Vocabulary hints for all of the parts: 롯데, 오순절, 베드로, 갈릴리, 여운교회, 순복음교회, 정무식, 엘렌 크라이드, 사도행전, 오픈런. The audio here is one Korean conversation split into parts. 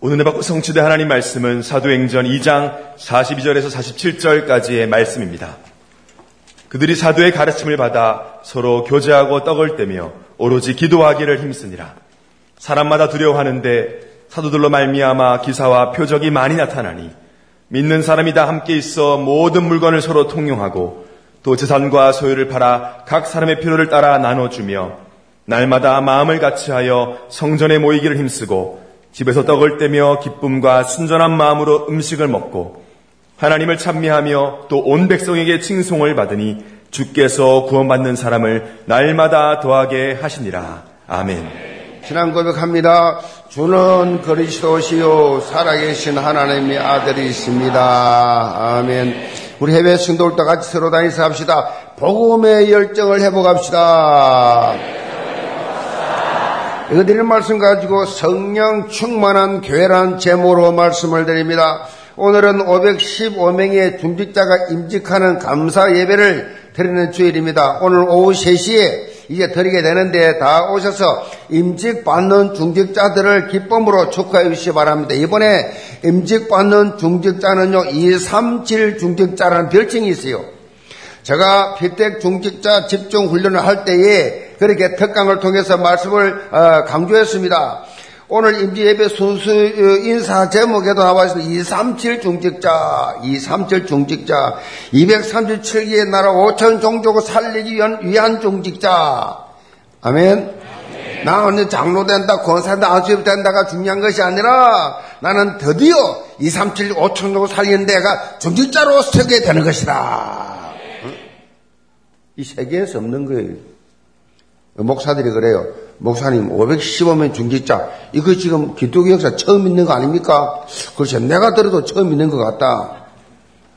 오늘 받고 성취된 하나님 말씀은 사도행전 2장 42절에서 47절까지의 말씀입니다. 그들이 사도의 가르침을 받아 서로 교제하고 떡을 떼며 오로지 기도하기를 힘쓰니라. 사람마다 두려워하는데 사도들로 말미암아 기사와 표적이 많이 나타나니 믿는 사람이 다 함께 있어 모든 물건을 서로 통용하고 또 재산과 소유를 팔아 각 사람의 필요를 따라 나눠주며 날마다 마음을 같이하여 성전에 모이기를 힘쓰고 집에서 떡을 떼며 기쁨과 순전한 마음으로 음식을 먹고 하나님을 찬미하며 또 온 백성에게 칭송을 받으니 주께서 구원받는 사람을 날마다 더하게 하시니라. 아멘. 신앙 고백합니다. 주는 그리스도시요 살아계신 하나님의 아들이십니다. 아멘. 우리 해외 순도를 다 같이 서로 다니서 합시다. 복음의 열정을 회복합시다. 이거 드릴 말씀 가지고 성령 충만한 교회란 제목으로 말씀을 드립니다. 오늘은 515명의 중직자가 임직하는 감사 예배를 드리는 주일입니다. 오늘 오후 3시에 이제 드리게 되는데 다 오셔서 임직받는 중직자들을 기쁨으로 축하해 주시기 바랍니다. 이번에 임직받는 중직자는요 237 중직자라는 별칭이 있어요. 제가 피택 중직자 집중훈련을 할 때에 그렇게 특강을 통해서 말씀을 강조했습니다. 오늘 임지예배 순수 인사 제목에도 나와있습니다. 237 중직자, 237 중직자, 237개의 나라 5천 종족을 살리기 위한 중직자. 아멘. 나 오늘 장로된다, 권사된다, 안수집된다가 중요한 것이 아니라 나는 드디어 237, 5천 종족을 살리는 데가 중직자로 서게 되는 것이다. 응? 이 세계에서 없는 거예요. 목사들이 그래요. 목사님 515명 중직자 이거 지금 기독교 역사 처음 있는 거 아닙니까? 글쎄 내가 들어도 처음 있는 것 같다.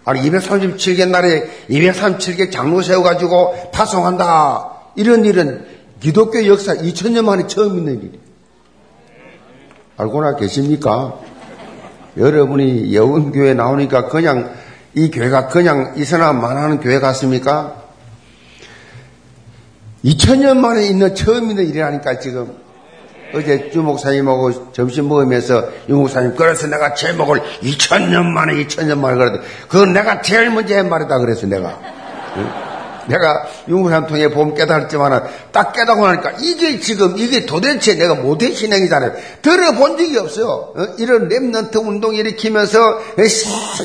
아니 237개 날에 237개 장로 세워가지고 파송한다. 이런 일은 기독교 역사 2000년 만에 처음 있는 일이에요. 알고나 계십니까? 여러분이 여운교회 나오니까 그냥 이 교회가 그냥 이사나 만하는 교회 같습니까? 2000년 만에 있는 처음 있는 일이라니까 지금. 어제 주 목사님하고 점심 먹으면서 유 목사님 그래서 내가 제목을 2000년 만에 그러더니 그건 내가 제일 먼저 한 말이다 그랬어 내가. 내가 유 목사님 통해 보면 깨달았지만 딱 깨닫고 나니까 이게 도대체 내가 못된 신앙이잖아요. 들어본 적이 없어요. 이런 렘넌트 운동 일으키면서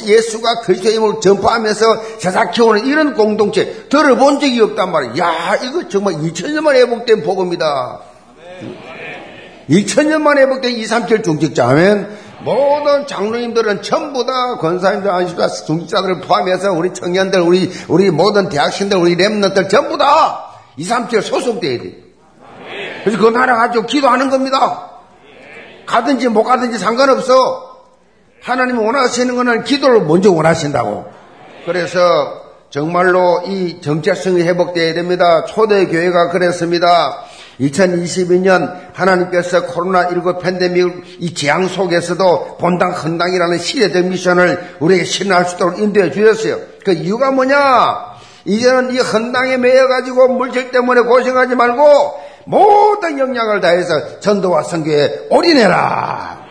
예수가 그리스도임을 전파하면서 세상 키우는 이런 공동체 들어본 적이 없단 말이에요. 야 이거 정말 2000년 만에 회복된 복음이다. 2000년 만에 회복된 237 중직자. 아멘. 모든 장로님들은 전부 다 권사님들, 안식과 중직자들을 포함해서 우리 청년들, 우리 모든 대학생들, 우리 렘넌트들 전부 다 237 소속되어야 돼요. 그래서 그 나라 가지고 기도하는 겁니다. 가든지 못 가든지 상관없어. 하나님이 원하시는 거는 기도를 먼저 원하신다고. 그래서 정말로 이 정체성이 회복되어야 됩니다. 초대교회가 그랬습니다. 2022년 하나님께서 코로나19 팬데믹 이 재앙 속에서도 본당 헌당이라는 시대적 미션을 우리에게 실현할 수 있도록 인도해 주셨어요. 그 이유가 뭐냐? 이제는 이 헌당에 매여가지고 물질 때문에 고생하지 말고 모든 역량을 다해서 전도와 선교에 올인해라.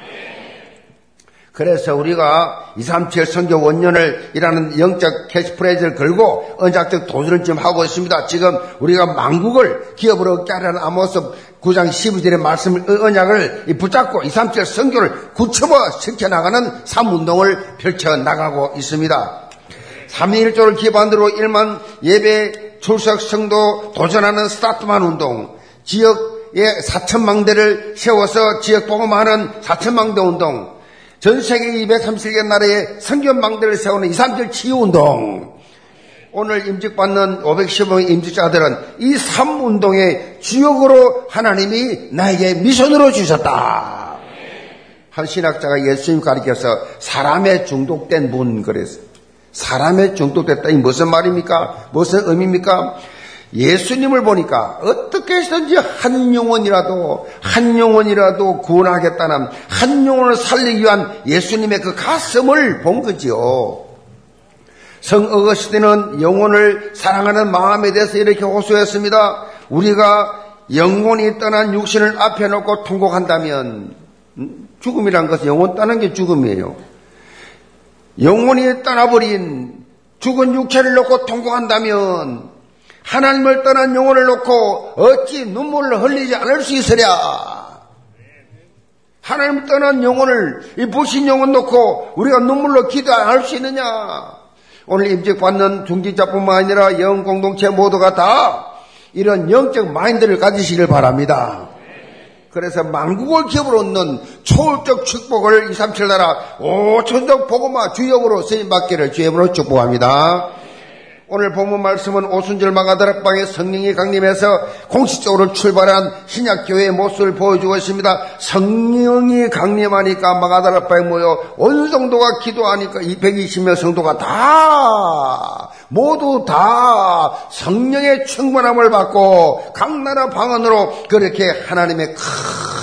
그래서 우리가 237 선교 원년을 이라는 영적 캐치프레이즈를 걸고 언약적 도전을 지금 하고 있습니다. 지금 우리가 만국을 기업으로 얻게 하라는 아모스 9장 12절의 말씀을 언약을 붙잡고 237 선교를 굳혀버 시켜나가는 삶운동을 펼쳐나가고 있습니다. 3.1조를 기반으로 1만 예배 출석 성도 도전하는 스타트만 운동, 지역의 4천망대를 세워서 지역 복음하는 4천망대 운동, 전 세계 237개 나라에 선교망대를 세우는 237 치유운동. 오늘 임직받는 515명의 임직자들은 이 삶운동의 주역으로 하나님이 나에게 미션으로 주셨다. 한 신학자가 예수님 가르쳐서 사람에 중독된 분 그랬어요. 사람에 중독됐다. 이 무슨 말입니까? 무슨 의미입니까? 예수님을 보니까 어떻게 해서든지 한 영혼이라도 구원하겠다는 한 영혼을 살리기 위한 예수님의 그 가슴을 본 거지요. 성 어거스틴은 영혼을 사랑하는 마음에 대해서 이렇게 호소했습니다. 우리가 영혼이 떠난 육신을 앞에 놓고 통곡한다면 죽음이란 것은 영혼 떠나는 게 죽음이에요. 영혼이 떠나버린 죽은 육체를 놓고 통곡한다면 하나님을 떠난 영혼을 놓고 어찌 눈물을 흘리지 않을 수 있으랴. 하나님 떠난 영혼을, 이 부신 영혼 놓고 우리가 눈물로 기도 안 할 수 있느냐. 오늘 임직받는 중직자뿐만 아니라 영 공동체 모두가 다 이런 영적 마인드를 가지시길 바랍니다. 그래서 만국을 기업으로 얻는 초월적 축복을 237 나라 5천적 복음화 주역으로 쓰임받기를 주의 이름으로 축복합니다. 오늘 본문 말씀은 오순절 마가다락방에 성령이 강림해서 공식적으로 출발한 신약교회의 모습을 보여주고 있습니다. 성령이 강림하니까 마가다락방에 모여 온 성도가 기도하니까 220명 성도가 다 모두 다 성령의 충만함을 받고 각 나라 방언으로 그렇게 하나님의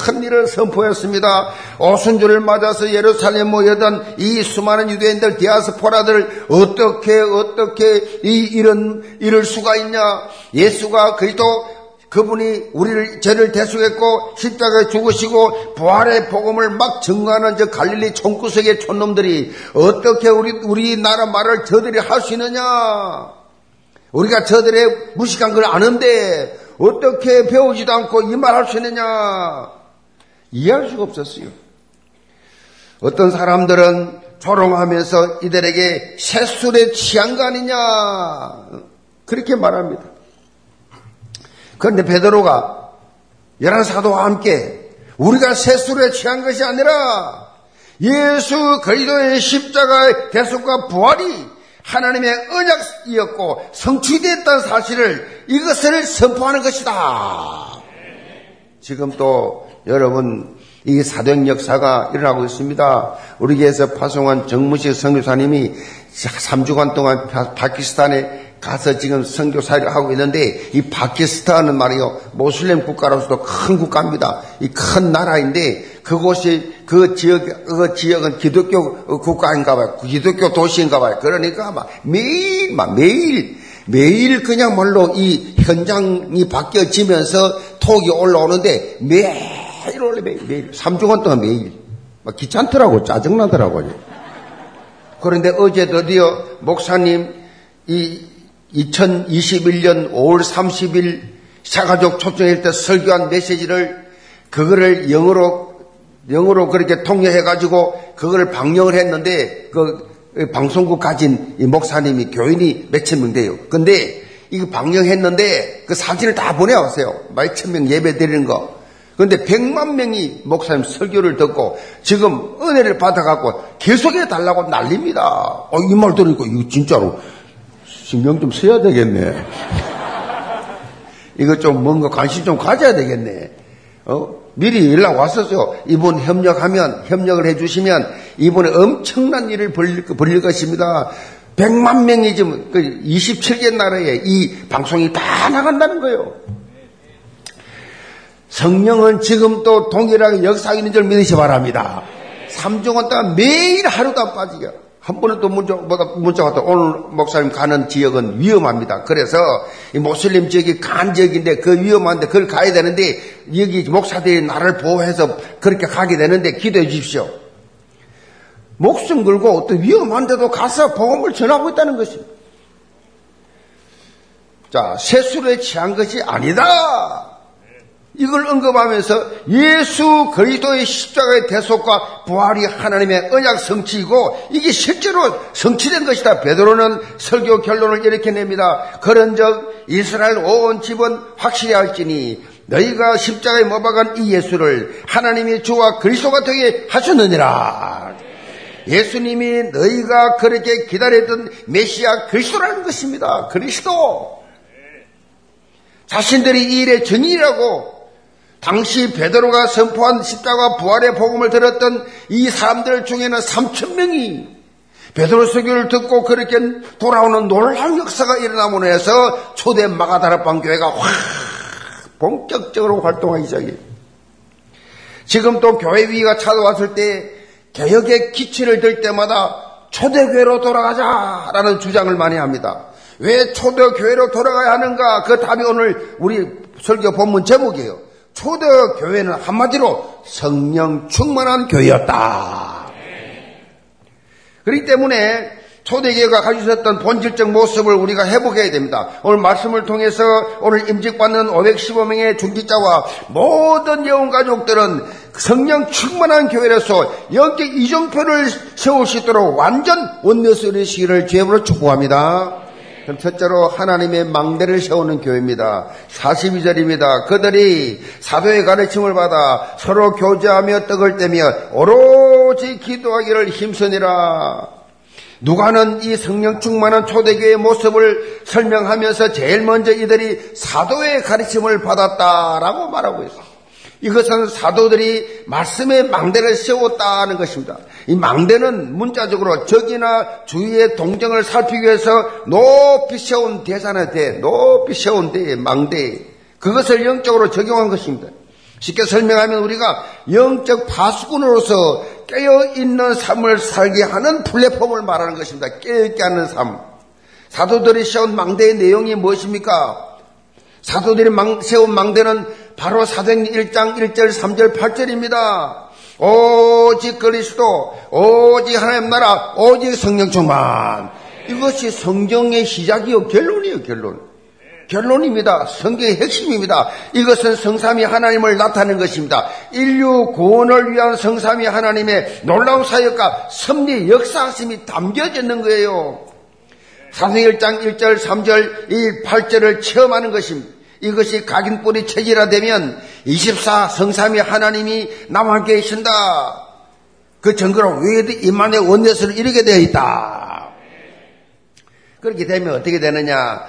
큰 일을 선포했습니다. 오순절을 맞아서 예루살렘 모여던 이 수많은 유대인들, 디아스포라들 어떻게 이럴 수가 있냐. 예수가 그리스도 그분이 우리를 죄를 대속했고 십자가에 죽으시고 부활의 복음을 막 증거하는 저 갈릴리 총구석의 촌놈들이 어떻게 우리 나라 말을 저들이 할 수 있느냐. 우리가 저들의 무식한 걸 아는데 어떻게 배우지도 않고 이 말 할 수 있느냐. 이해할 수가 없었어요. 어떤 사람들은 조롱하면서 이들에게 세술에 취한 거 아니냐 그렇게 말합니다. 그런데 베드로가 열한 사도와 함께 우리가 세술에 취한 것이 아니라 예수 그리스도의 십자가의 대속과 부활이 하나님의 언약이었고 성취됐다는 사실을 이것을 선포하는 것이다. 지금 또 여러분 이 사도행 역사가 일어나고 있습니다. 우리 교회에서 파송한 정무식 선교사님이 3주간 동안 파키스탄에 가서 지금 선교사를 하고 있는데, 이 파키스탄은 말이요 모슬림 국가로서도 큰 국가입니다. 이 큰 나라인데 그 지역은 기독교 국가인가 봐요. 기독교 도시인가 봐요. 그러니까 매일 그냥말로 이 현장이 바뀌어지면서 톡이 올라오는데 매일 3주간 동안 매일 막 귀찮더라고, 짜증나더라고요. 그런데 어제 드디어 목사님 이 2021년 5월 30일 사가족 초청일 때 설교한 메시지를 그거를 영어로 그렇게 통역해가지고 그거를 방영을 했는데 그 방송국 가진 이 목사님이 교인이 몇천 명 돼요. 근데 이거 방영했는데 그 사진을 다 보내왔어요. 몇천 명 예배 드리는 거. 그런데 100만 명이 목사님 설교를 듣고 지금 은혜를 받아갖고 계속해달라고 난립니다. 이 말 들으니까 이거 진짜로 신경 좀 써야 되겠네. 이거 좀 뭔가 관심 좀 가져야 되겠네. 미리 연락 왔었어요. 이분 협력을 해주시면 이분이 엄청난 일을 벌릴 것입니다. 100만 명이 지금 27개 나라에 이 방송이 다 나간다는 거예요. 성령은 지금도 동일하게 역사하고 있는 줄 믿으시 바랍니다. 3주간 동안 매일 하루도 안 빠지게. 한 번은 또 문자 왔다. 오늘 목사님 가는 지역은 위험합니다. 그래서 이 모슬림 지역이 간 지역인데 그 위험한데 그걸 가야 되는데 여기 목사들이 나를 보호해서 그렇게 가게 되는데 기도해 주십시오. 목숨 걸고 어떤 위험한데도 가서 복음을 전하고 있다는 것입니다. 자, 세술에 취한 것이 아니다. 이걸 언급하면서 예수 그리스도의 십자가의 대속과 부활이 하나님의 언약 성취이고 이게 실제로 성취된 것이다. 베드로는 설교 결론을 이렇게 냅니다. 그런즉 이스라엘 온 집은 확실히 알지니 너희가 십자가에 못 박은 이 예수를 하나님이 주와 그리스도가 되게 하셨느니라. 예수님이 너희가 그렇게 기다렸던 메시아 그리스도라는 것입니다. 그리스도 자신들이 이 일의 전인이라고 당시 베드로가 선포한 십자가 부활의 복음을 들었던 이 사람들 중에는 3,000명이 베드로 설교를 듣고 그렇게 돌아오는 놀라운 역사가 일어나므로 해서 초대 마가다락방 교회가 확 본격적으로 활동하기 시작해요. 지금 또 교회 위기가 찾아왔을 때 개혁의 기치를 들 때마다 초대교회로 돌아가자라는 주장을 많이 합니다. 왜 초대교회로 돌아가야 하는가? 그 답이 오늘 우리 설교 본문 제목이에요. 초대교회는 한마디로 성령 충만한 교회였다. 그렇기 때문에 초대교회가 가지고 있었던 본질적 모습을 우리가 회복해야 됩니다. 오늘 말씀을 통해서 오늘 임직받는 515명의 중직자와 모든 여운가족들은 성령 충만한 교회로서 영적 이정표를 세울 수 있도록 완전 원내스의 시기를 주님으로 축복합니다. 그럼 첫째로 하나님의 망대를 세우는 교회입니다. 42절입니다. 그들이 사도의 가르침을 받아 서로 교제하며 떡을 떼며 오로지 기도하기를 힘쓰니라. 누가는 이 성령 충만한 초대교회의 모습을 설명하면서 제일 먼저 이들이 사도의 가르침을 받았다라고 말하고 있습니다. 이것은 사도들이 말씀의 망대를 세웠다는 것입니다. 이 망대는 문자적으로 적이나 주위의 동정을 살피기 위해서 높이 세운 대산의 대, 높이 세운 대의 망대, 그것을 영적으로 적용한 것입니다. 쉽게 설명하면 우리가 영적 파수꾼으로서 깨어있는 삶을 살게 하는 플랫폼을 말하는 것입니다. 깨어있게 하는 삶. 사도들이 세운 망대의 내용이 무엇입니까? 사도들이 세운 망대는 바로 사도행전 1장 1절 3절 8절입니다. 오직 그리스도, 오직 하나님 나라, 오직 성령 충만. 이것이 성경의 시작이요 결론이요 결론입니다. 성경의 핵심입니다. 이것은 성삼위 하나님을 나타내는 것입니다. 인류 구원을 위한 성삼위 하나님의 놀라운 사역과 섭리 역사심이 담겨져 있는 거예요. 사도행전 1장 1절 3절 이 8절을 체험하는 것입니다. 이것이 각인뿌리 체질화되면 24성삼위 하나님이 나와 함께 계신다. 그 증거로 외에도 이만의 원내스를 이루게 되어 있다. 그렇게 되면 어떻게 되느냐?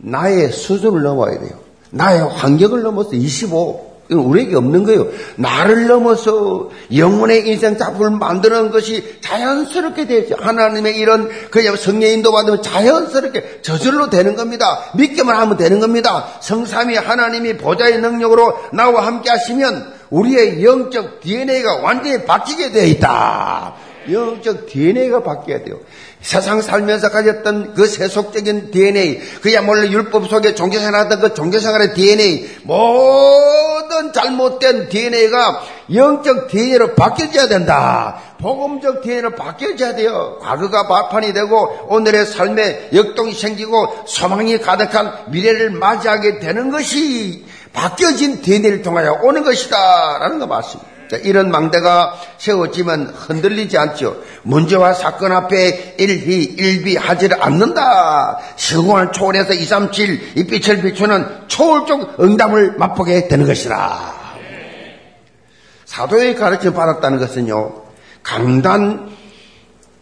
나의 수준을 넘어야 돼요. 나의 환경을 넘어서 25. 이건 우리에게 없는 거예요. 나를 넘어서 영혼의 인생 작품을 만드는 것이 자연스럽게 되죠. 하나님의 이런 그냥 성령 인도 받으면 자연스럽게 저절로 되는 겁니다. 믿기만 하면 되는 겁니다. 성삼위 하나님이 보좌의 능력으로 나와 함께 하시면 우리의 영적 DNA가 완전히 바뀌게 되어 있다. 영적 DNA가 바뀌어야 돼요. 세상 살면서 가졌던 그 세속적인 DNA, 그야말로 율법 속에 종교생활하던 그 종교생활의 DNA, 모든 잘못된 DNA가 영적 DNA로 바뀌어져야 된다. 복음적 DNA로 바뀌어져야 돼요. 과거가 발판이 되고 오늘의 삶에 역동이 생기고 소망이 가득한 미래를 맞이하게 되는 것이 바뀌어진 DNA를 통하여 오는 것이다 라는 거 맞습니다. 자, 이런 망대가 세워지면 흔들리지 않죠. 문제와 사건 앞에 일비 하지를 않는다. 시공을 초월해서 2, 3, 7 이 빛을 비추는 초월적 응답을 맛보게 되는 것이라. 사도의 가르침을 받았다는 것은요, 강단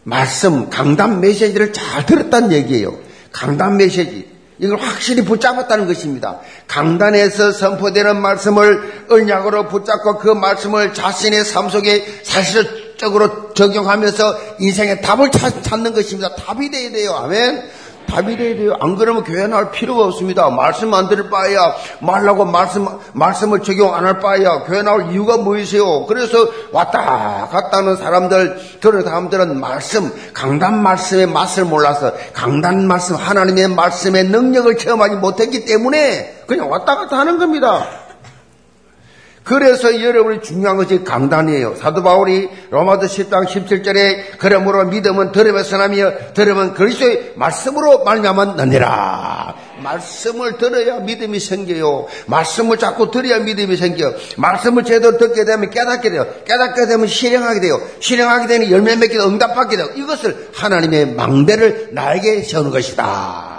말씀, 강단 메시지를 잘 들었다는 얘기예요. 강단 메시지, 이걸 확실히 붙잡았다는 것입니다. 강단에서 선포되는 말씀을 언약으로 붙잡고 그 말씀을 자신의 삶 속에 사실적으로 적용하면서 인생의 답을 찾는 것입니다. 답이 돼야 돼요. 아멘. 답이 돼야 돼요. 안 그러면 교회 나올 필요가 없습니다. 말씀 안 들을 바에야, 말라고 말씀을 적용 안 할 바에야 교회 나올 이유가 뭐이세요? 그래서 왔다 갔다 하는 사람들, 그런 사람들은 말씀, 강단 말씀의 맛을 몰라서 강단 말씀, 하나님의 말씀의 능력을 체험하지 못했기 때문에 그냥 왔다 갔다 하는 겁니다. 그래서 여러분이 중요한 것이 강단이에요. 사도 바울이 로마서 10장 17절에 그러므로 믿음은 들음에 서나며 들음은 그리스도의 말씀으로 말미암았느니라. 말씀을 들어야 믿음이 생겨요. 말씀을 자꾸 들어야 믿음이 생겨요. 말씀을 제대로 듣게 되면 깨닫게 돼요. 깨닫게 되면 실행하게 돼요. 실행하게 되면 열매 맺게 되고 응답받게 되고, 이것을 하나님의 망대를 나에게 세우는 것이다.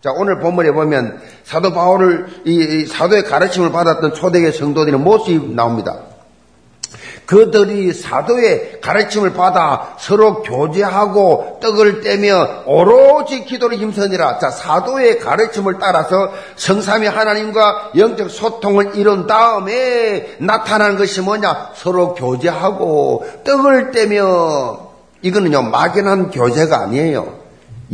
자, 오늘 본문에 보면 사도 바울을 이 사도의 가르침을 받았던 초대교회 성도들의 모습이 나옵니다. 그들이 사도의 가르침을 받아 서로 교제하고 떡을 떼며 오로지 기도를 힘쓰니라. 자, 사도의 가르침을 따라서 성삼위 하나님과 영적 소통을 이룬 다음에 나타난 것이 뭐냐? 서로 교제하고 떡을 떼며. 이거는요, 막연한 교제가 아니에요.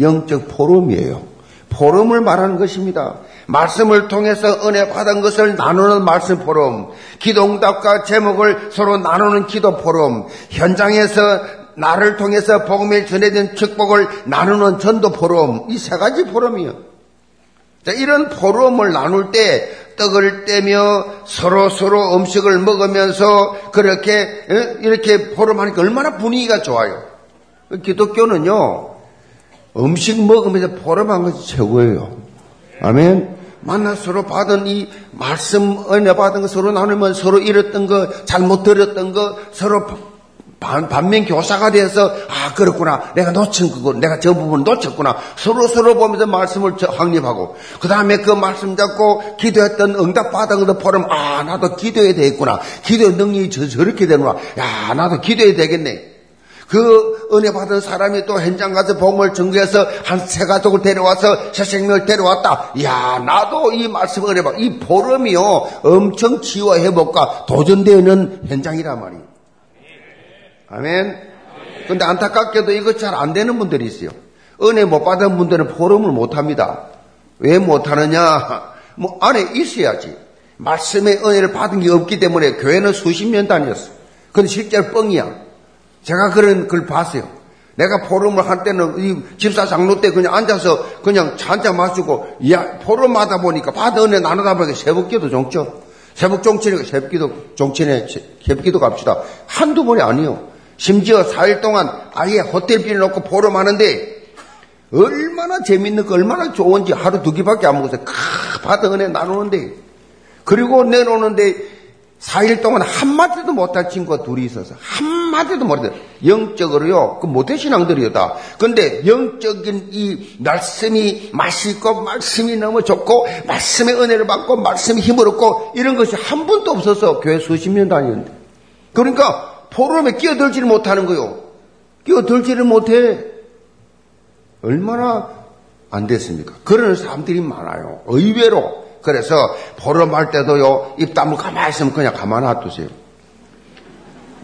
영적 포럼이에요. 포럼을 말하는 것입니다. 말씀을 통해서 은혜 받은 것을 나누는 말씀 포럼, 기도응답과 제목을 서로 나누는 기도 포럼, 현장에서 나를 통해서 복음이 전해진 축복을 나누는 전도 포럼, 이 세 가지 포럼이요. 자, 이런 포럼을 나눌 때 떡을 떼며 서로서로 음식을 먹으면서 그렇게 이렇게 포럼하니까 얼마나 분위기가 좋아요. 기독교는요, 음식 먹으면서 포럼한 것이 최고예요. 아멘. 만나 서로 받은 이 말씀, 은혜 받은 거 서로 나누면 서로 잃었던 거, 잘못 들었던 거, 서로 반면 교사가 돼서, 아, 그렇구나. 내가 놓친 그거, 내가 저 부분 놓쳤구나. 서로 보면서 말씀을 확립하고, 그 다음에 그 말씀 잡고, 기도했던 응답 받은 것도 포럼, 아, 나도 기도해야 되겠구나. 기도의 능력이 저렇게 되구나. 야, 나도 기도해야 되겠네. 그 은혜 받은 사람이 또 현장 가서 복음을 증거해서 한 세 가족을 데려와서 새 생명을 데려왔다. 야, 나도 이 말씀 은혜 받. 이 포럼이요, 엄청 치유와 회복과 도전되는 현장이란 말이에요. 아멘. 그런데 안타깝게도 이것 잘 안 되는 분들이 있어요. 은혜 못 받은 분들은 포럼을 못 합니다. 왜 못 하느냐? 뭐 안에 있어야지. 말씀의 은혜를 받은 게 없기 때문에 교회는 수십 년 다녔어. 근데 실제로 뻥이야. 제가 그런 걸 봤어요. 내가 포럼을 할 때는 이 집사 장로 때 그냥 앉아서 그냥 차 한잔 마시고, 야, 포럼하다 보니까 받은 은혜 나누다 보니까 새벽기도 종쳐. 새벽종치니까 새벽기도 종치네. 새벽기도 갑시다. 한두 번이 아니요. 심지어 4일 동안 아예 호텔비를 놓고 포럼하는데 얼마나 재밌는 거, 얼마나 좋은지 하루 두 끼밖에 안 먹었어요. 받은 은혜 나누는데. 그리고 내놓는데 4일 동안 한마디도 못할 친구가 둘이 있어서 한마디도 못해요. 영적으로요, 그 모태신앙들이요 다. 근데 영적인 이 말씀이 맛있고 말씀이 너무 좋고 말씀의 은혜를 받고 말씀이 힘을 얻고 이런 것이 한 번도 없어서 교회 수십 년 다니는데, 그러니까 포럼에 끼어들지를 못하는 거요. 끼어들지를 못해. 얼마나 안 됐습니까? 그런 사람들이 많아요, 의외로. 그래서 포럼할 때도요, 입 다물고 가만히 있으면 그냥 가만 놔두세요.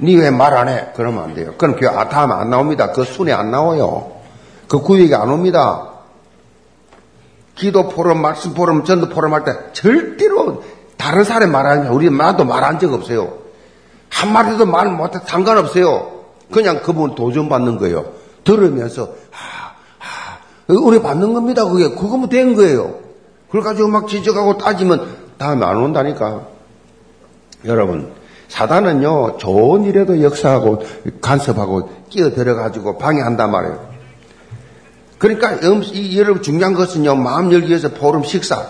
니 왜 말 안 해? 그러면 안 돼요. 그럼 그 아타하면 안 나옵니다. 그 순에 안 나와요. 그 구역이 안 옵니다. 기도 포럼, 말씀 포럼, 전도 포럼 할 때 절대로 다른 사람이 말하는 게, 우리 나도 말한 적 없어요. 한마디도 말 못해. 상관없어요. 그냥 그분 도전 받는 거예요. 들으면서 우리 받는 겁니다. 그게 그거면 된 거예요. 그걸 가지고 막 지적하고 따지면 다음에 안 온다니까. 여러분, 사단은요, 좋은 일에도 역사하고 간섭하고 끼어들어가지고 방해한단 말이에요. 그러니까 여러분, 중요한 것은요, 마음 열기 위해서 포럼 식사,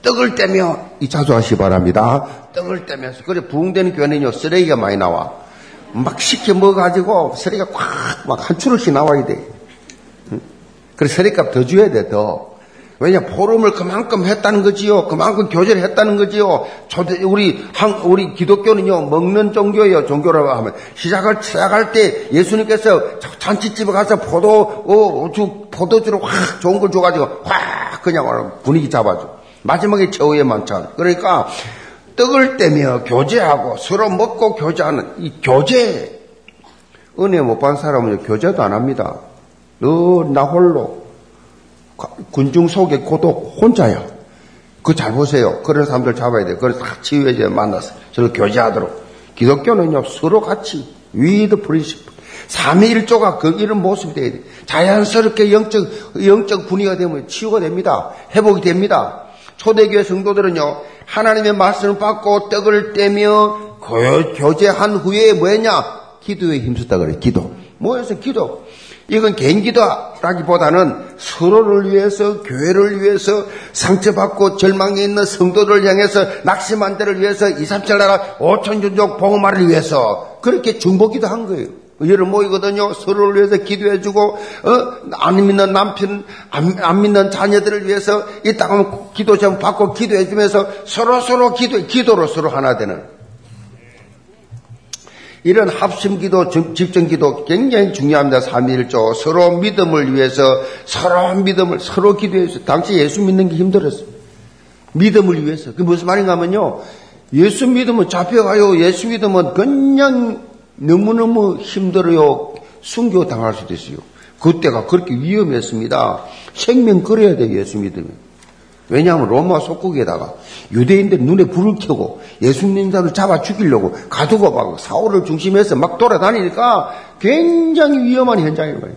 떡을 떼며 자주하시 바랍니다. 떡을 떼면서. 그래, 부흥되는 교회는요, 쓰레기가 많이 나와. 막 시켜 먹어가지고 쓰레기가 꽉 한 줄씩 나와야 돼. 그래서 쓰레기값 더 줘야 돼, 더. 왜냐, 포럼을 그만큼 했다는 거지요. 그만큼 교제를 했다는 거지요. 우리 기독교는요, 먹는 종교예요. 종교라고 하면. 시작할 때 예수님께서 잔치집에 가서 포도주를 확 좋은 걸 줘가지고 확 그냥 분위기 잡아줘. 마지막에 최후의 만찬. 그러니까 떡을 떼며 교제하고 서로 먹고 교제하는 이 교제. 은혜 못 받은 사람은 교제도 안 합니다. 늘 나 홀로. 군중 속에 고독, 혼자야. 그거 잘 보세요. 그런 사람들 잡아야 돼요. 그래서 다 치유회에 만나서 서로 교제하도록. 기독교는요, 서로 같이, with principle. 3.1조가 그 이런 모습이 돼야 돼요. 자연스럽게 영적 분위기가 되면 치유가 됩니다. 회복이 됩니다. 초대교회 성도들은요, 하나님의 말씀을 받고 떡을 떼며 교제한 후에 뭐였냐? 기도에 힘썼다 그래요, 기도. 뭐였어, 기도. 이건 개인기도라기보다는 서로를 위해서, 교회를 위해서, 상처받고 절망에 있는 성도들을 향해서, 낙심한 데를 위해서, 237나라 5천준족 복음화를 위해서 그렇게 중보기도 한 거예요. 여러 모이거든요. 서로를 위해서 기도해주고, 안 믿는 남편, 안 믿는 자녀들을 위해서 이따 가면 기도 좀 받고 기도해주면서 서로서로 기도로 서로 하나 되는. 이런 합심기도, 집중기도 굉장히 중요합니다. 3.1조. 서로 믿음을 위해서, 서로 기도해서. 당시 예수 믿는 게 힘들었어요. 믿음을 위해서. 그게 무슨 말인가 하면요, 예수 믿으면 잡혀가요. 예수 믿으면 그냥 너무너무 힘들어요. 순교당할 수도 있어요. 그때가 그렇게 위험했습니다. 생명 걸어야 돼요, 예수 믿으면. 왜냐하면 로마 속국에다가 유대인들 눈에 불을 켜고 예수님들을 잡아 죽이려고 가두고 막 사울을 중심해서 막 돌아다니니까 굉장히 위험한 현장인 거예요.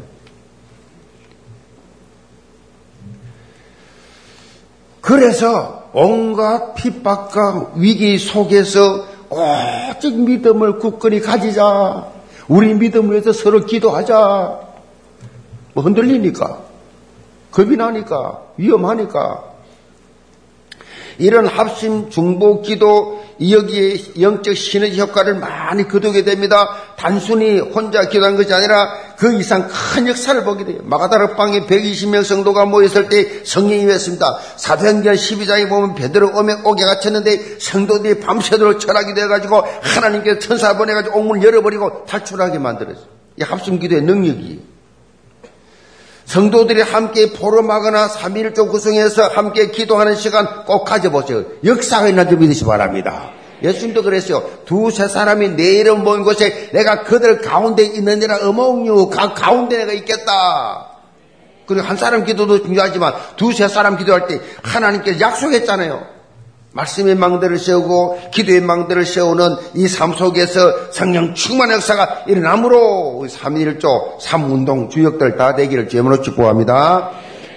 그래서 온갖 핍박과 위기 속에서 오직 믿음을 굳건히 가지자. 우리 믿음을 위해서 서로 기도하자. 뭐 흔들리니까, 겁이 나니까, 위험하니까. 이런 합심 중보기도, 여기에 영적 시너지 효과를 많이 거두게 됩니다. 단순히 혼자 기도한 것이 아니라 그 이상 큰 역사를 보게 돼요. 마가다락 방에 120명 성도가 모였을 때 성령이 왔습니다. 사도행전 12장에 보면 베드로 오게 갇혔는데 성도들이 밤새도록 철학이 돼가지고 하나님께서 천사 보내가지고 옥문을 열어버리고 탈출하게 만들었어요. 이 합심기도의 능력이. 성도들이 함께 포럼하거나 3.1조 구성해서 함께 기도하는 시간 꼭 가져보세요. 역사가 있는 줄 믿으시기 바랍니다. 예수님도 그랬어요. 두세 사람이 내 이름 모인 곳에 내가 그들 가운데 있느니라. 어몽유 가운데 내가 있겠다. 그리고 한 사람 기도도 중요하지만 두세 사람 기도할 때 하나님께서 약속했잖아요. 말씀의 망대를 세우고 기도의 망대를 세우는 이 삶 속에서 성령 충만 역사가 일어나므로 3.1조 3운동 주역들 다 되기를 주님으로 축복합니다.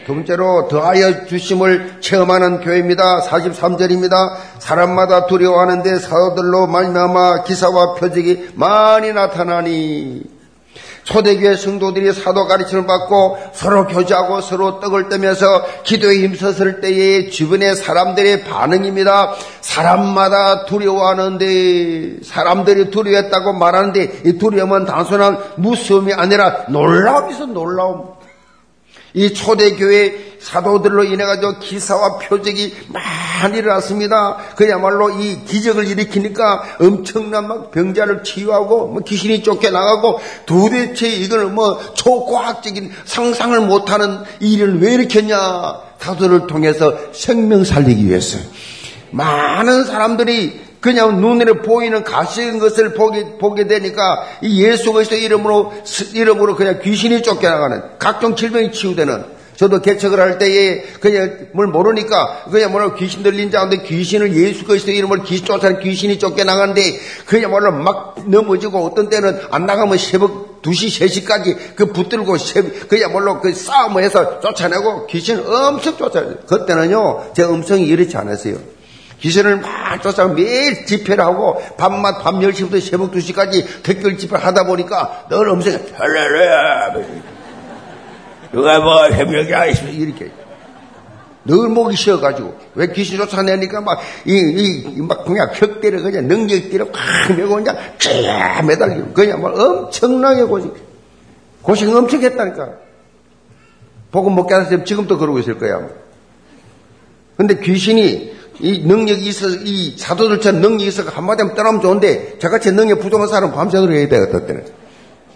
두 번째로 더하여 주심을 체험하는 교회입니다. 43절입니다. 사람마다 두려워하는데 사도들로 말미암아 기사와 표적이 많이 나타나니. 초대교회 성도들이 사도 가르침을 받고 서로 교제하고 서로 떡을 뜨면서 기도에 힘썼을 때의 주변의 사람들의 반응입니다. 사람마다 두려워하는데, 사람들이 두려웠다고 말하는데 이 두려움은 단순한 무서움이 아니라 놀라움에서 놀라움. 이 초대교회 사도들로 인해가지고 기사와 표적이 많이 일어났습니다. 그야말로 이 기적을 일으키니까 엄청난 막 병자를 치유하고 뭐 귀신이 쫓겨나가고 도대체 이건 뭐 초과학적인 상상을 못하는 일을 왜 일으켰냐. 사도를 통해서 생명 살리기 위해서 많은 사람들이 그냥 눈에 보이는 가시인 것을 보게 되니까 이 예수 그리스도의 이름으로 그냥 귀신이 쫓겨나가는, 각종 질병이 치유되는. 저도 개척을 할 때에 그냥 뭘 모르니까 그야말로 귀신 들린 자인데 귀신을 예수 그리스도의 이름으로 귀신 쫓아는 귀신이 쫓겨나가는데 그야말로 막 넘어지고 어떤 때는 안 나가면 새벽 2시, 3시까지 그 붙들고 그야말로 그 싸움을 해서 쫓아내고 귀신을 엄청 쫓아내요. 그때는요 제 음성이 이렇지 않았어요. 귀신을 막 쫓아서 매일 집회를 하고 밤마다 밤 10시부터 새벽 2시까지 댓글 집회를 하다 보니까 늘 음성이 할렐루야 누가 뭐 해병이야 이렇게 늘 목이 쉬어가지고 왜 귀신 쫓아내니까 막 그냥 격대를 그냥 능력대로 확 메고 그냥 쫙 매달리고 그냥 막 엄청나게 고생 엄청 했다니까. 복음 못 깨달았으면 지금도 그러고 있을 거야. 근데 귀신이 이 능력이 있어서, 이 사도들처럼 능력이 있어서 한마디 하면 떠나면 좋은데, 저같이 능력 부족한 사람은 밤새도록 해야 돼요, 어떨 때는.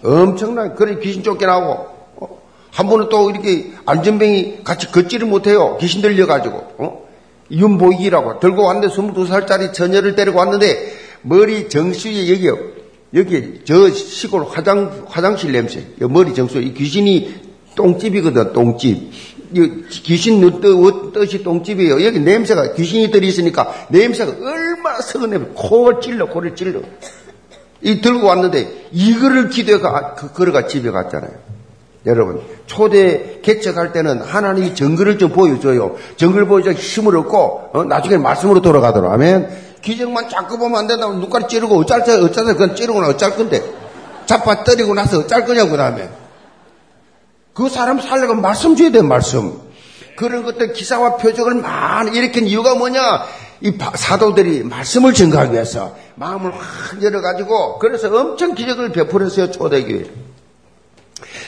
엄청나게. 그래, 귀신 쫓겨나고. 한 번은 또 이렇게 안전병이 같이 걷지를 못해요. 귀신 들려가지고. 윤보이기라고. 들고 왔는데, 22살짜리 처녀를 데리고 왔는데, 머리 정수에 여기, 저 시골 화장실 냄새. 머리 정수에. 이 귀신이 똥집이거든, 똥집. 귀신 뜻이 똥집이에요. 여기 냄새가, 귀신이 들어있으니까 냄새가 얼마나 썩은 냄새. 코를 찔러. 이 들고 왔는데, 이거를 기도해가, 걸어가 집에 갔잖아요. 여러분, 초대 개척할 때는 하나님이 정글을 좀 보여줘요. 정글 보여줘야 힘을 얻고, 나중에 말씀으로 돌아가도록. 아멘. 기적만 자꾸 보면 안 된다고 눈깔 찌르고, 어쩔 그건 찌르고 나 어쩔 건데. 자파 때리고 나서 어쩔 거냐고, 그 다음에. 그 사람 살려고 말씀 줘야 돼, 말씀. 그런 것들 기사와 표적을 많이 일으킨 이유가 뭐냐? 이 사도들이 말씀을 증거하기 위해서 마음을 확 열어가지고 그래서 엄청 기적을 베풀었어요, 초대교회.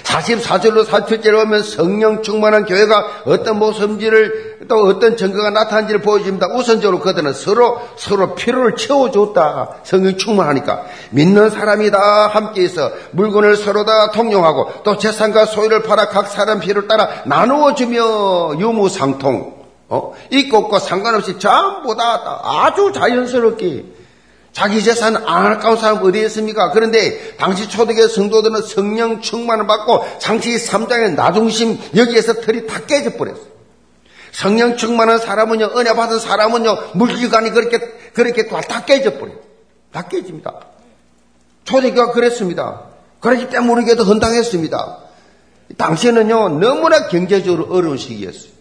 44절로 47절로 오면 성령 충만한 교회가 어떤 모습인지를 또 어떤 증거가 나타난지를 보여줍니다. 우선적으로 그들은 서로 필요를 채워줬다. 성령 충만하니까 믿는 사람이 다 함께해서 물건을 서로 다 통용하고 또 재산과 소유를 팔아 각 사람 필요를 따라 나누어주며 유무상통, 있고 없고 상관없이 전부 다 아주 자연스럽게. 자기 재산 안 아까운 사람 어디에 있습니까? 그런데 당시 초대교회 성도들은 성령 충만을 받고 창세기 3장의 나중심 여기에서 틀이 다 깨져버렸어요. 성령 충만한 사람은요, 은혜 받은 사람은요, 물질관이 그렇게 다 깨져버려요. 다 깨집니다. 초대교회가 그랬습니다. 그렇기 때문에 모르게도 헌당했습니다. 당시에는요, 너무나 경제적으로 어려운 시기였어요.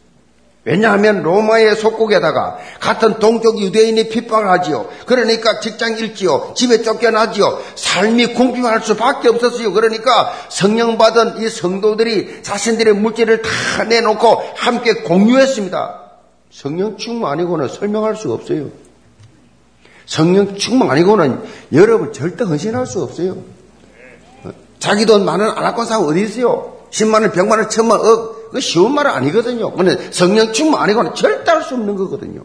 왜냐하면 로마의 속국에다가 같은 동족 유대인이 핍박하지요. 그러니까 직장 잃지요. 집에 쫓겨나지요. 삶이 궁핍할 수밖에 없었어요. 그러니까 성령받은 이 성도들이 자신들의 물질을 다 내놓고 함께 공유했습니다. 성령 충만 아니고는 설명할 수가 없어요. 성령 충만 아니고는 여러분 절대 헌신할 수 없어요. 자기 돈 만 원 안 갖고 사고 어디 있어요? 10만 원, 100만 원, 1000만 원, 그거 쉬운 말은 아니거든요. 근데 성령 충만 아니고는 절대 할 수 없는 거거든요.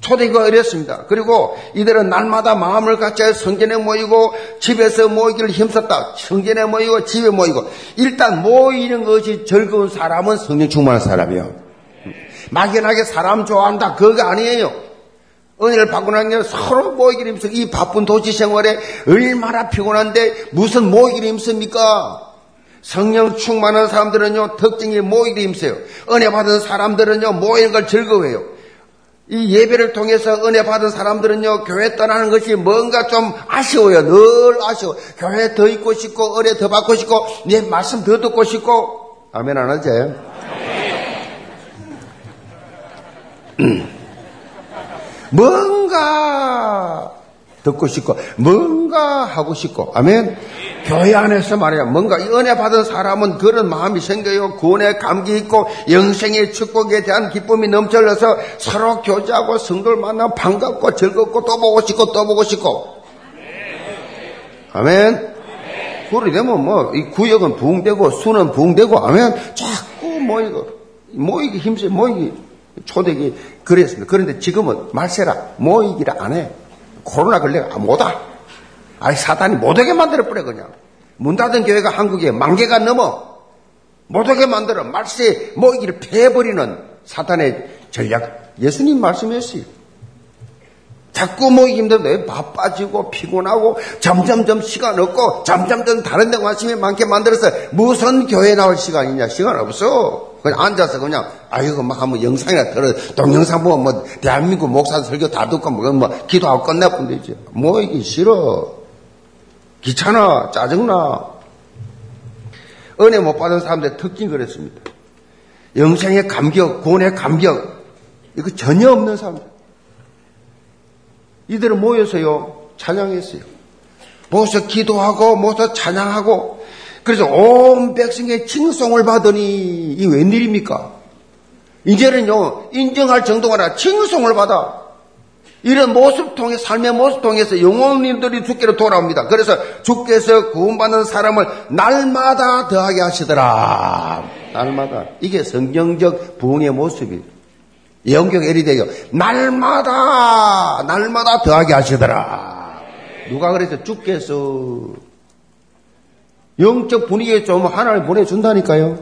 초대교회가 이랬습니다. 그리고 이들은 날마다 마음을 같이 성전에 모이고 집에서 모이기를 힘썼다. 성전에 모이고 집에 모이고 일단 모이는 것이 즐거운 사람은 성령 충만한 사람이에요. 막연하게 사람 좋아한다 그거 아니에요. 은혜를 받고 나면 서로 모이기를 힘써. 이 바쁜 도시 생활에 얼마나 피곤한데 무슨 모이기를 힘씁니까? 성령 충만한 사람들은요 특징이 모이기를 힘써요. 은혜 받은 사람들은요 모이는 걸 즐거워해요. 이 예배를 통해서 은혜 받은 사람들은요 교회 떠나는 것이 뭔가 좀 아쉬워요. 늘 아쉬워. 교회 더 있고 싶고 은혜 더 받고 싶고 내 말씀 더 듣고 싶고. 아멘 안 하지? 뭔가 듣고 싶고 뭔가 하고 싶고. 아멘. 교회 안에서 말이야 뭔가 은혜 받은 사람은 그런 마음이 생겨요. 구원의 감기 있고 영생의 축복에 대한 기쁨이 넘쳐서 서로 교제하고 성도를 만나 반갑고 즐겁고 또 보고 싶고 또 보고 싶고. 아멘. 그러게 되면 뭐 이 구역은 부흥되고 수는 부흥되고. 아멘. 자꾸 모이기 힘써. 모이기 초대기 그랬습니다. 그런데 지금은 말세라 모이기라 안 해. 코로나 걸려가 못 와. 아니 사단이 못 오게 만들어버려. 그냥 문 닫은 교회가 한국에 10,000개가 넘어. 못 오게 만들어 말세 모이기를 패해버리는 사단의 전략. 예수님 말씀했어요. 자꾸 모이기 힘든데 바빠지고 피곤하고 점점점 시간 없고 점점점 다른 데 관심이 많게 만들어서 무슨 교회 나올 시간이냐. 시간 없어. 그냥 앉아서 그냥, 아이고, 막 한번 영상이나 들어, 동영상 보면 뭐, 대한민국 목사 설교 다 듣고, 뭐, 기도하고 끝내면 되지. 모이기 싫어. 귀찮아. 짜증나. 은혜 못 받은 사람들의 특징이 그랬습니다. 영생의 감격, 구원의 감격, 이거 전혀 없는 사람들. 이들은 모여서요, 찬양했어요. 모여서 기도하고, 모여서 찬양하고, 그래서 온 백성의 칭송을 받으니 이게 웬일입니까? 이제는요 인정할 정도가 아니라 칭송을 받아. 이런 모습 통해 삶의 모습 통해서 영혼님들이 주께로 돌아옵니다. 그래서 주께서 구원받는 사람을 날마다 더하게 하시더라. 날마다. 이게 성경적 부흥의 모습이에요. 영격 에리데요. 날마다 더하게 하시더라. 누가 그랬어요? 주께서. 영적 분위기에 좀 하나를 보내준다니까요.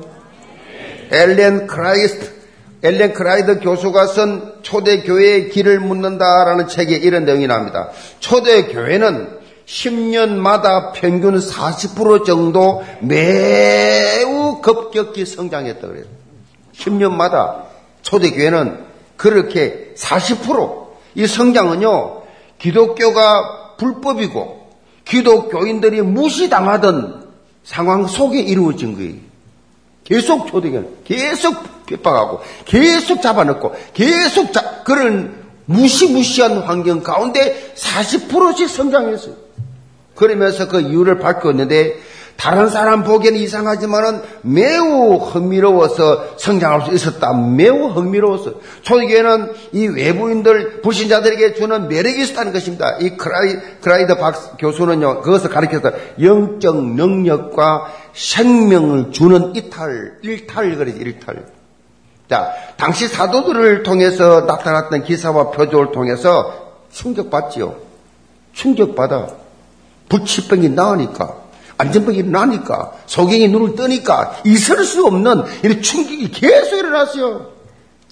엘렌 크라이드 교수가 쓴 초대교회의 길을 묻는다라는 책에 이런 내용이 납니다. 초대교회는 10년마다 평균 40% 정도 매우 급격히 성장했다 그래요. 10년마다 초대교회는 그렇게 40%. 이 성장은요, 기독교가 불법이고 기독교인들이 무시당하던 상황 속에 이루어진 거예요. 계속 초대교회는 계속 핍박하고 계속 잡아넣고 계속 그런 무시무시한 환경 가운데 40%씩 성장했어요. 그러면서 그 이유를 밝혔는데 다른 사람 보기에는 이상하지만은 매우 흥미로워서 성장할 수 있었다. 매우 흥미로웠어요. 초대교회는 이 외부인들, 불신자들에게 주는 매력이 있었다는 것입니다. 이 크라이더 박 교수는요, 그것을 가르쳐서 영적 능력과 생명을 주는 일탈. 자, 당시 사도들을 통해서 나타났던 기사와 표적을 통해서 충격받지요. 충격받아. 불치병이 나으니까. 안전병이 일어나니까, 소경이 눈을 뜨니까, 있을 수 없는 이런 충격이 계속 일어났어요.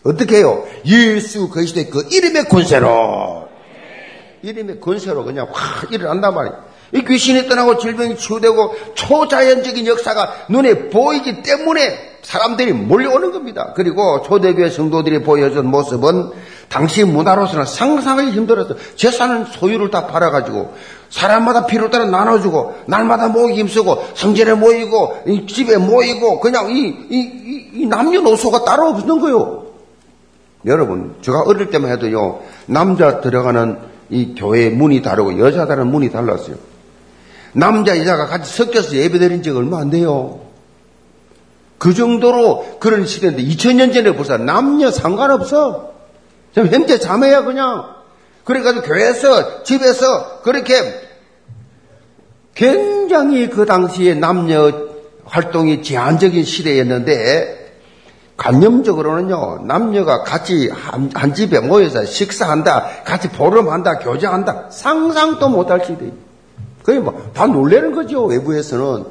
어떻게 해요? 예수 그리스도의 그 이름의 권세로. 이름의 권세로 그냥 확 일어난단 말이에요. 이 귀신이 떠나고 질병이 치유되고 초자연적인 역사가 눈에 보이기 때문에 사람들이 몰려오는 겁니다. 그리고 초대교회 성도들이 보여준 모습은 당시 문화로서는 상상하기 힘들었어요. 재산은 소유를 다 팔아가지고 사람마다 필요에 따라 나눠주고 날마다 모이기 힘쓰고 성전에 모이고 집에 모이고 그냥 이 이 남녀노소가 따로 없는 거요. 여러분, 제가 어릴 때만 해도요, 남자 들어가는 이 교회 문이 다르고 여자 들어가는 문이 달랐어요. 남자, 여자가 같이 섞여서 예배드린 지 얼마 안 돼요. 그 정도로 그런 시대인데 2000년 전에 벌써 남녀 상관없어. 참 형제 자매야 그냥. 그래가지고 교회에서 집에서 그렇게 굉장히 그 당시에 남녀 활동이 제한적인 시대였는데 감염적으로는요, 남녀가 같이 한 집에 모여서 식사한다, 같이 보름한다, 교제한다, 상상도 못할 시대예요. 그게 뭐 다 놀라는 거죠. 외부에서는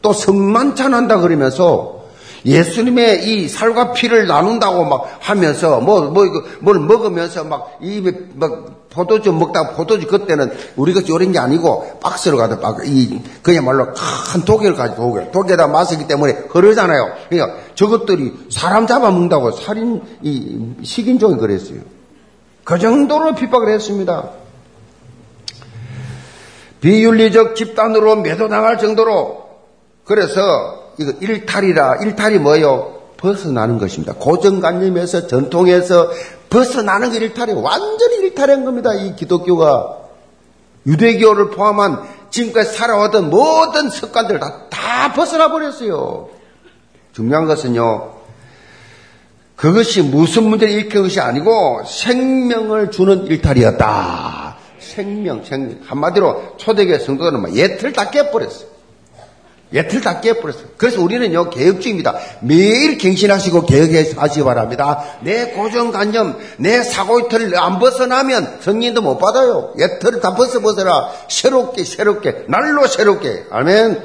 또 성만찬한다 그러면서 예수님의 이 살과 피를 나눈다고 막 하면서 뭘 먹으면서 막 입에 막 포도주 먹다가, 포도주 그때는 우리가 조린 게 아니고 박스로 가다 그야말로 큰 도개를 가지고 도개에다 마시기 때문에 그러잖아요. 그러니까 저것들이 사람 잡아먹는다고 살인 이 식인종이 그랬어요. 그 정도로 핍박을 했습니다. 비윤리적 집단으로 매도당할 정도로. 그래서 이거 일탈이라, 일탈이 뭐예요? 벗어나는 것입니다. 고정관념에서, 전통에서 벗어나는 게 일탈이에요. 완전히 일탈한 겁니다. 이 기독교가 유대교를 포함한 지금까지 살아왔던 모든 습관들 다 벗어나 버렸어요. 중요한 것은요, 그것이 무슨 문제를 일으킨 것이 아니고 생명을 주는 일탈이었다. 생명. 한마디로 초대교회 성도들은 예틀 다 깨버렸어요. 예틀 다 깨버렸어요. 그래서 우리는요, 개혁주의입니다. 매일 갱신하시고 개혁하시기 바랍니다. 내 고정관념, 내 사고이틀을 안 벗어나면 성인도 못 받아요. 예틀을 다 벗어라. 새롭게, 날로 새롭게. 아멘.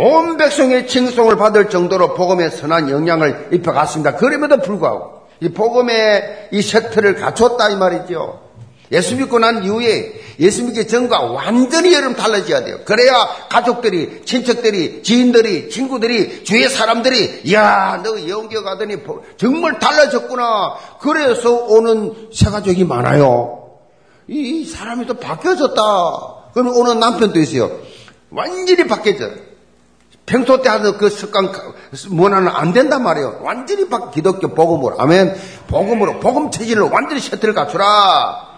온 백성의 칭송을 받을 정도로 복음의 선한 영향을 입혀갔습니다. 그럼에도 불구하고 이 복음의 이 세트를 갖췄다 이 말이죠. 예수 믿고 난 이후에 예수 믿기 전과 완전히 여름 달라져야 돼요. 그래야 가족들이, 친척들이, 지인들이, 친구들이, 주위의 사람들이 이야, 너 여운교회 가더니 정말 달라졌구나. 그래서 오는 새가족이 많아요. 이 사람이 또 바뀌어졌다. 그럼 오는 남편도 있어요. 완전히 바뀌어져요. 평소 때 하던 그 습관, 문화는 안 된단 말이에요. 완전히 기독교 복음으로. 아멘. 복음으로, 복음 체질로 완전히 셔틀을 갖추라.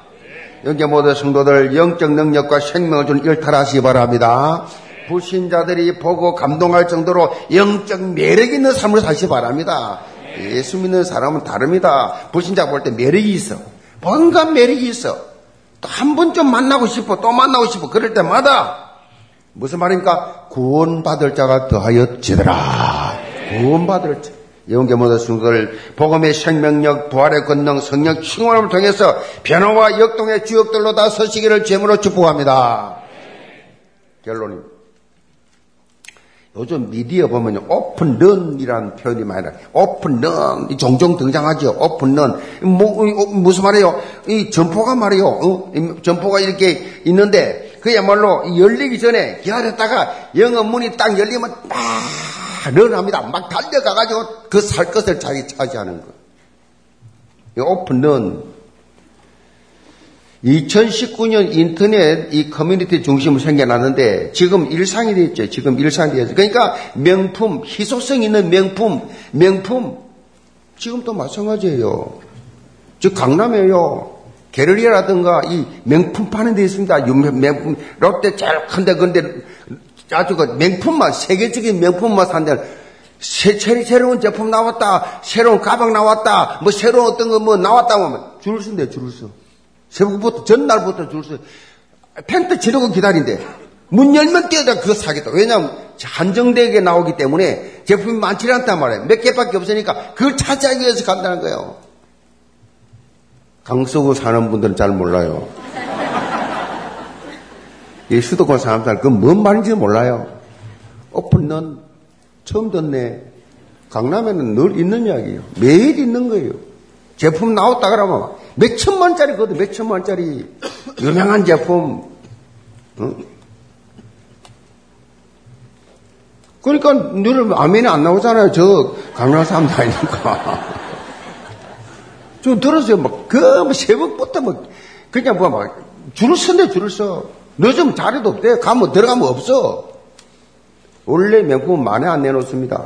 여기 모든 성도들 영적 능력과 생명을 주는 일탈하시기 바랍니다. 불신자들이 보고 감동할 정도로 영적 매력이 있는 삶을 사시기 바랍니다. 예수 믿는 사람은 다릅니다. 불신자 볼 때 매력이 있어. 뭔가 매력이 있어. 또 한 번 좀 만나고 싶어. 또 만나고 싶어. 그럴 때마다 무슨 말입니까? 구원받을 자가 더하여 지더라. 구원받을 자. 영계 모든 순서를 복음의 생명력, 부활의 권능, 성령 충만함을 통해서 변화와 역동의 주역들로 다 서시기를 제물로 축복합니다. 결론입니다. 요즘 미디어 보면 오픈런이라는 표현이 많이 나요. 오픈런, 종종 등장하죠. 오픈런. 무슨 말이에요? 이 점포가 말이에요. 점포가 이렇게 있는데 그야말로 열리기 전에 기다렸다가 영업문이 딱 열리면 딱 런합니다. 막 달려가가지고 그 살 것을 자기 차지하는 거예요. 이 오픈런. 2019년 인터넷 이 커뮤니티 중심으로 생겨났는데 지금 일상이 됐죠. 그러니까 명품, 희소성 있는 명품. 지금도 마찬가지예요. 즉, 강남에요. 게르리아라든가 이 명품 파는 데 있습니다. 명품, 롯데 제일 큰데 아주 그 명품만, 세계적인 명품만 산데 새로운 제품 나왔다, 새로운 가방 나왔다, 뭐 새로운 어떤 거 뭐 나왔다 하면 줄 쓴대, 줄 서. 새벽부터, 전날부터 줄 서. 텐트 치르고 기다린대. 문 열면 뛰어다 그거 사겠다. 왜냐하면 한정되게 나오기 때문에 제품이 많지 않단 말이에요. 몇 개밖에 없으니까 그걸 차지하기 위해서 간다는 거예요. 강서구 사는 분들은 잘 몰라요. 이 수도권 사람들 그건 뭔 말인지 몰라요. 오픈런 처음 듣네. 강남에는 늘 있는 이야기예요. 매일 있는 거예요. 제품 나왔다 그러면 몇 천만짜리거든. 몇 천만짜리 유명한 제품. 그러니까 늘 아멘이 안 나오잖아요. 저 강남 사람들 아니니까. 좀 들었어요. 막 그 새벽부터 막 그냥 뭐 막 줄을 선대 줄을 서. 요즘 자리도 없대. 가면 들어가면 없어. 원래 명품은 많이 안 내놓습니다.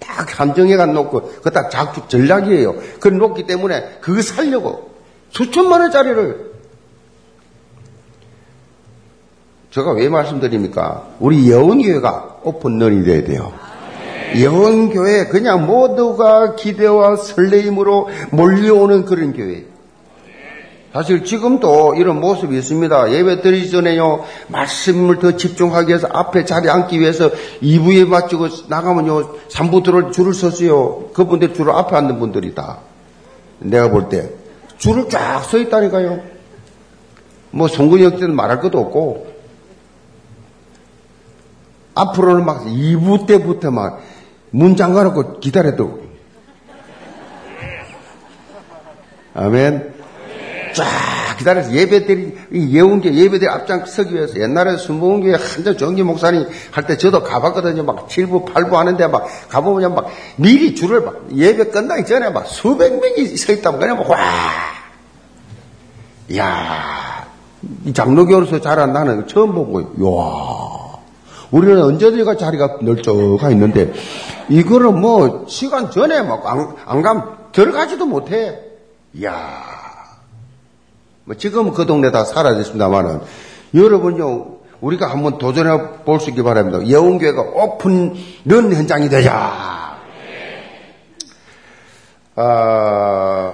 딱 함정에가 놓고 그거 다 작두 전략이에요. 그걸 놓기 때문에 그거 살려고 수천만 원짜리를. 제가 왜 말씀드립니까? 우리 여운교회가 오픈런이 돼야 돼요. 여운교회 그냥 모두가 기대와 설레임으로 몰려오는 그런 교회. 사실 지금도 이런 모습이 있습니다. 예배 드리기 전에요, 말씀을 더 집중하기 위해서 앞에 자리 앉기 위해서 2부에 맞추고 나가면요, 3부 들어올 줄을 서서요. 그분들 줄을 앞에 앉는 분들이다. 내가 볼 때 줄을 쫙 서 있다니까요. 뭐 송근혁 때는 말할 것도 없고. 앞으로는 막 2부 때부터 막 문 잠가놓고 기다려도. 아멘. 쫙 기다려서 예배들이, 이 예운교 예배들 앞장서기 위해서. 옛날에 순복음교회 한전 정기 목사님 할 때 저도 가봤거든요. 막 7부, 8부 하는데 막 가보면 막 미리 줄을 막 예배 끝나기 전에 막 수백 명이 서 있다면 그냥 막 와! 이야, 이 장로교로서 자란 나는 처음 보고, 이야. 우리는 언제든가 자리가 널쩍가 있는데, 이거를 뭐 시간 전에 막 안 가면 들어가지도 못해. 이야. 지금은 그 동네 다 사라졌습니다만은, 여러분요, 우리가 한번 도전해 볼 수 있기 바랍니다. 여운교회가 오픈런 현장이 되자. 아,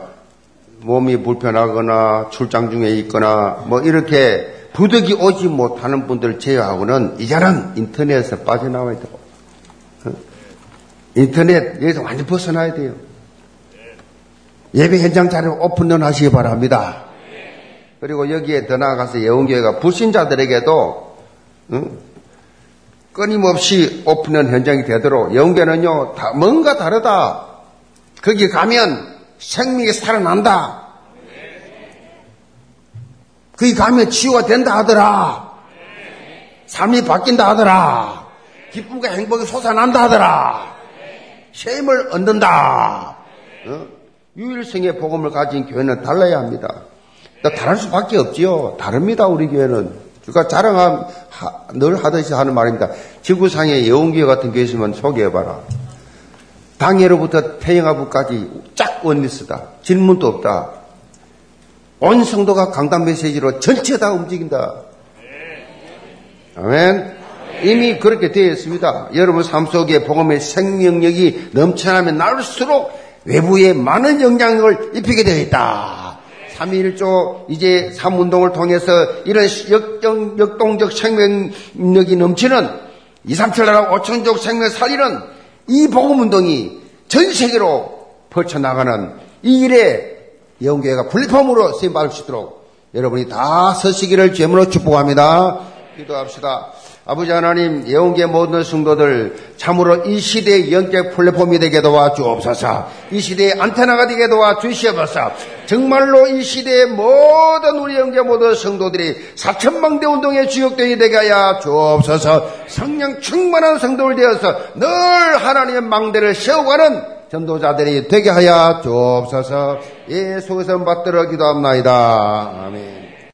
몸이 불편하거나 출장 중에 있거나 뭐 이렇게 부득이 오지 못하는 분들을 제외하고는 이제는 인터넷에서 빠져나와야 되고, 인터넷 여기서 완전 벗어나야 돼요. 예배 현장 자리 오픈런 하시기 바랍니다. 그리고 여기에 더 나아가서 예언교회가 불신자들에게도 끊임없이 오픈한 현장이 되도록. 예언교회는요, 뭔가 다르다. 거기 가면 생명이 살아난다. 거기 가면 치유가 된다 하더라. 삶이 바뀐다 하더라. 기쁨과 행복이 솟아난다 하더라. 새 힘을 얻는다. 유일성의 복음을 가진 교회는 달라야 합니다. 다를 수밖에 없지요. 다릅니다, 우리 교회는. 그러니까 자랑함 늘 하듯이 하는 말입니다. 지구상의 여운교회 같은 교회 있으면 소개해봐라. 당예로부터 태영아부까지 쫙 원리스다. 질문도 없다. 온 성도가 강단 메시지로 전체 다 움직인다. 아멘. 이미 그렇게 되어 있습니다. 여러분 삶 속에 복음의 생명력이 넘쳐나면 나올수록 외부에 많은 영향력을 입히게 되어 있다. 3.1조 이제 3운동을 통해서 이런 역동적 생명력이 넘치는 237나라 5천족 생명 살리는 이 복음운동이 전 세계로 퍼쳐나가는 이 일에 여운교회가 플랫폼으로 쓰임받을 수 있도록 여러분이 다 서시기를 주님으로 축복합니다. 기도합시다. 아버지 하나님, 예언계 모든 성도들 참으로 이 시대의 영적 플랫폼이 되게 도와주옵소서. 이 시대의 안테나가 되게 도와주시옵소서. 정말로 이 시대의 모든 우리 영계 모든 성도들이 사천망대 운동의 주역들이 되게 하여 주옵소서. 성령 충만한 성도를 되어서 늘 하나님의 망대를 세워가는 전도자들이 되게 하여 주옵소서. 예수께서 받들어 기도합니다. 아멘.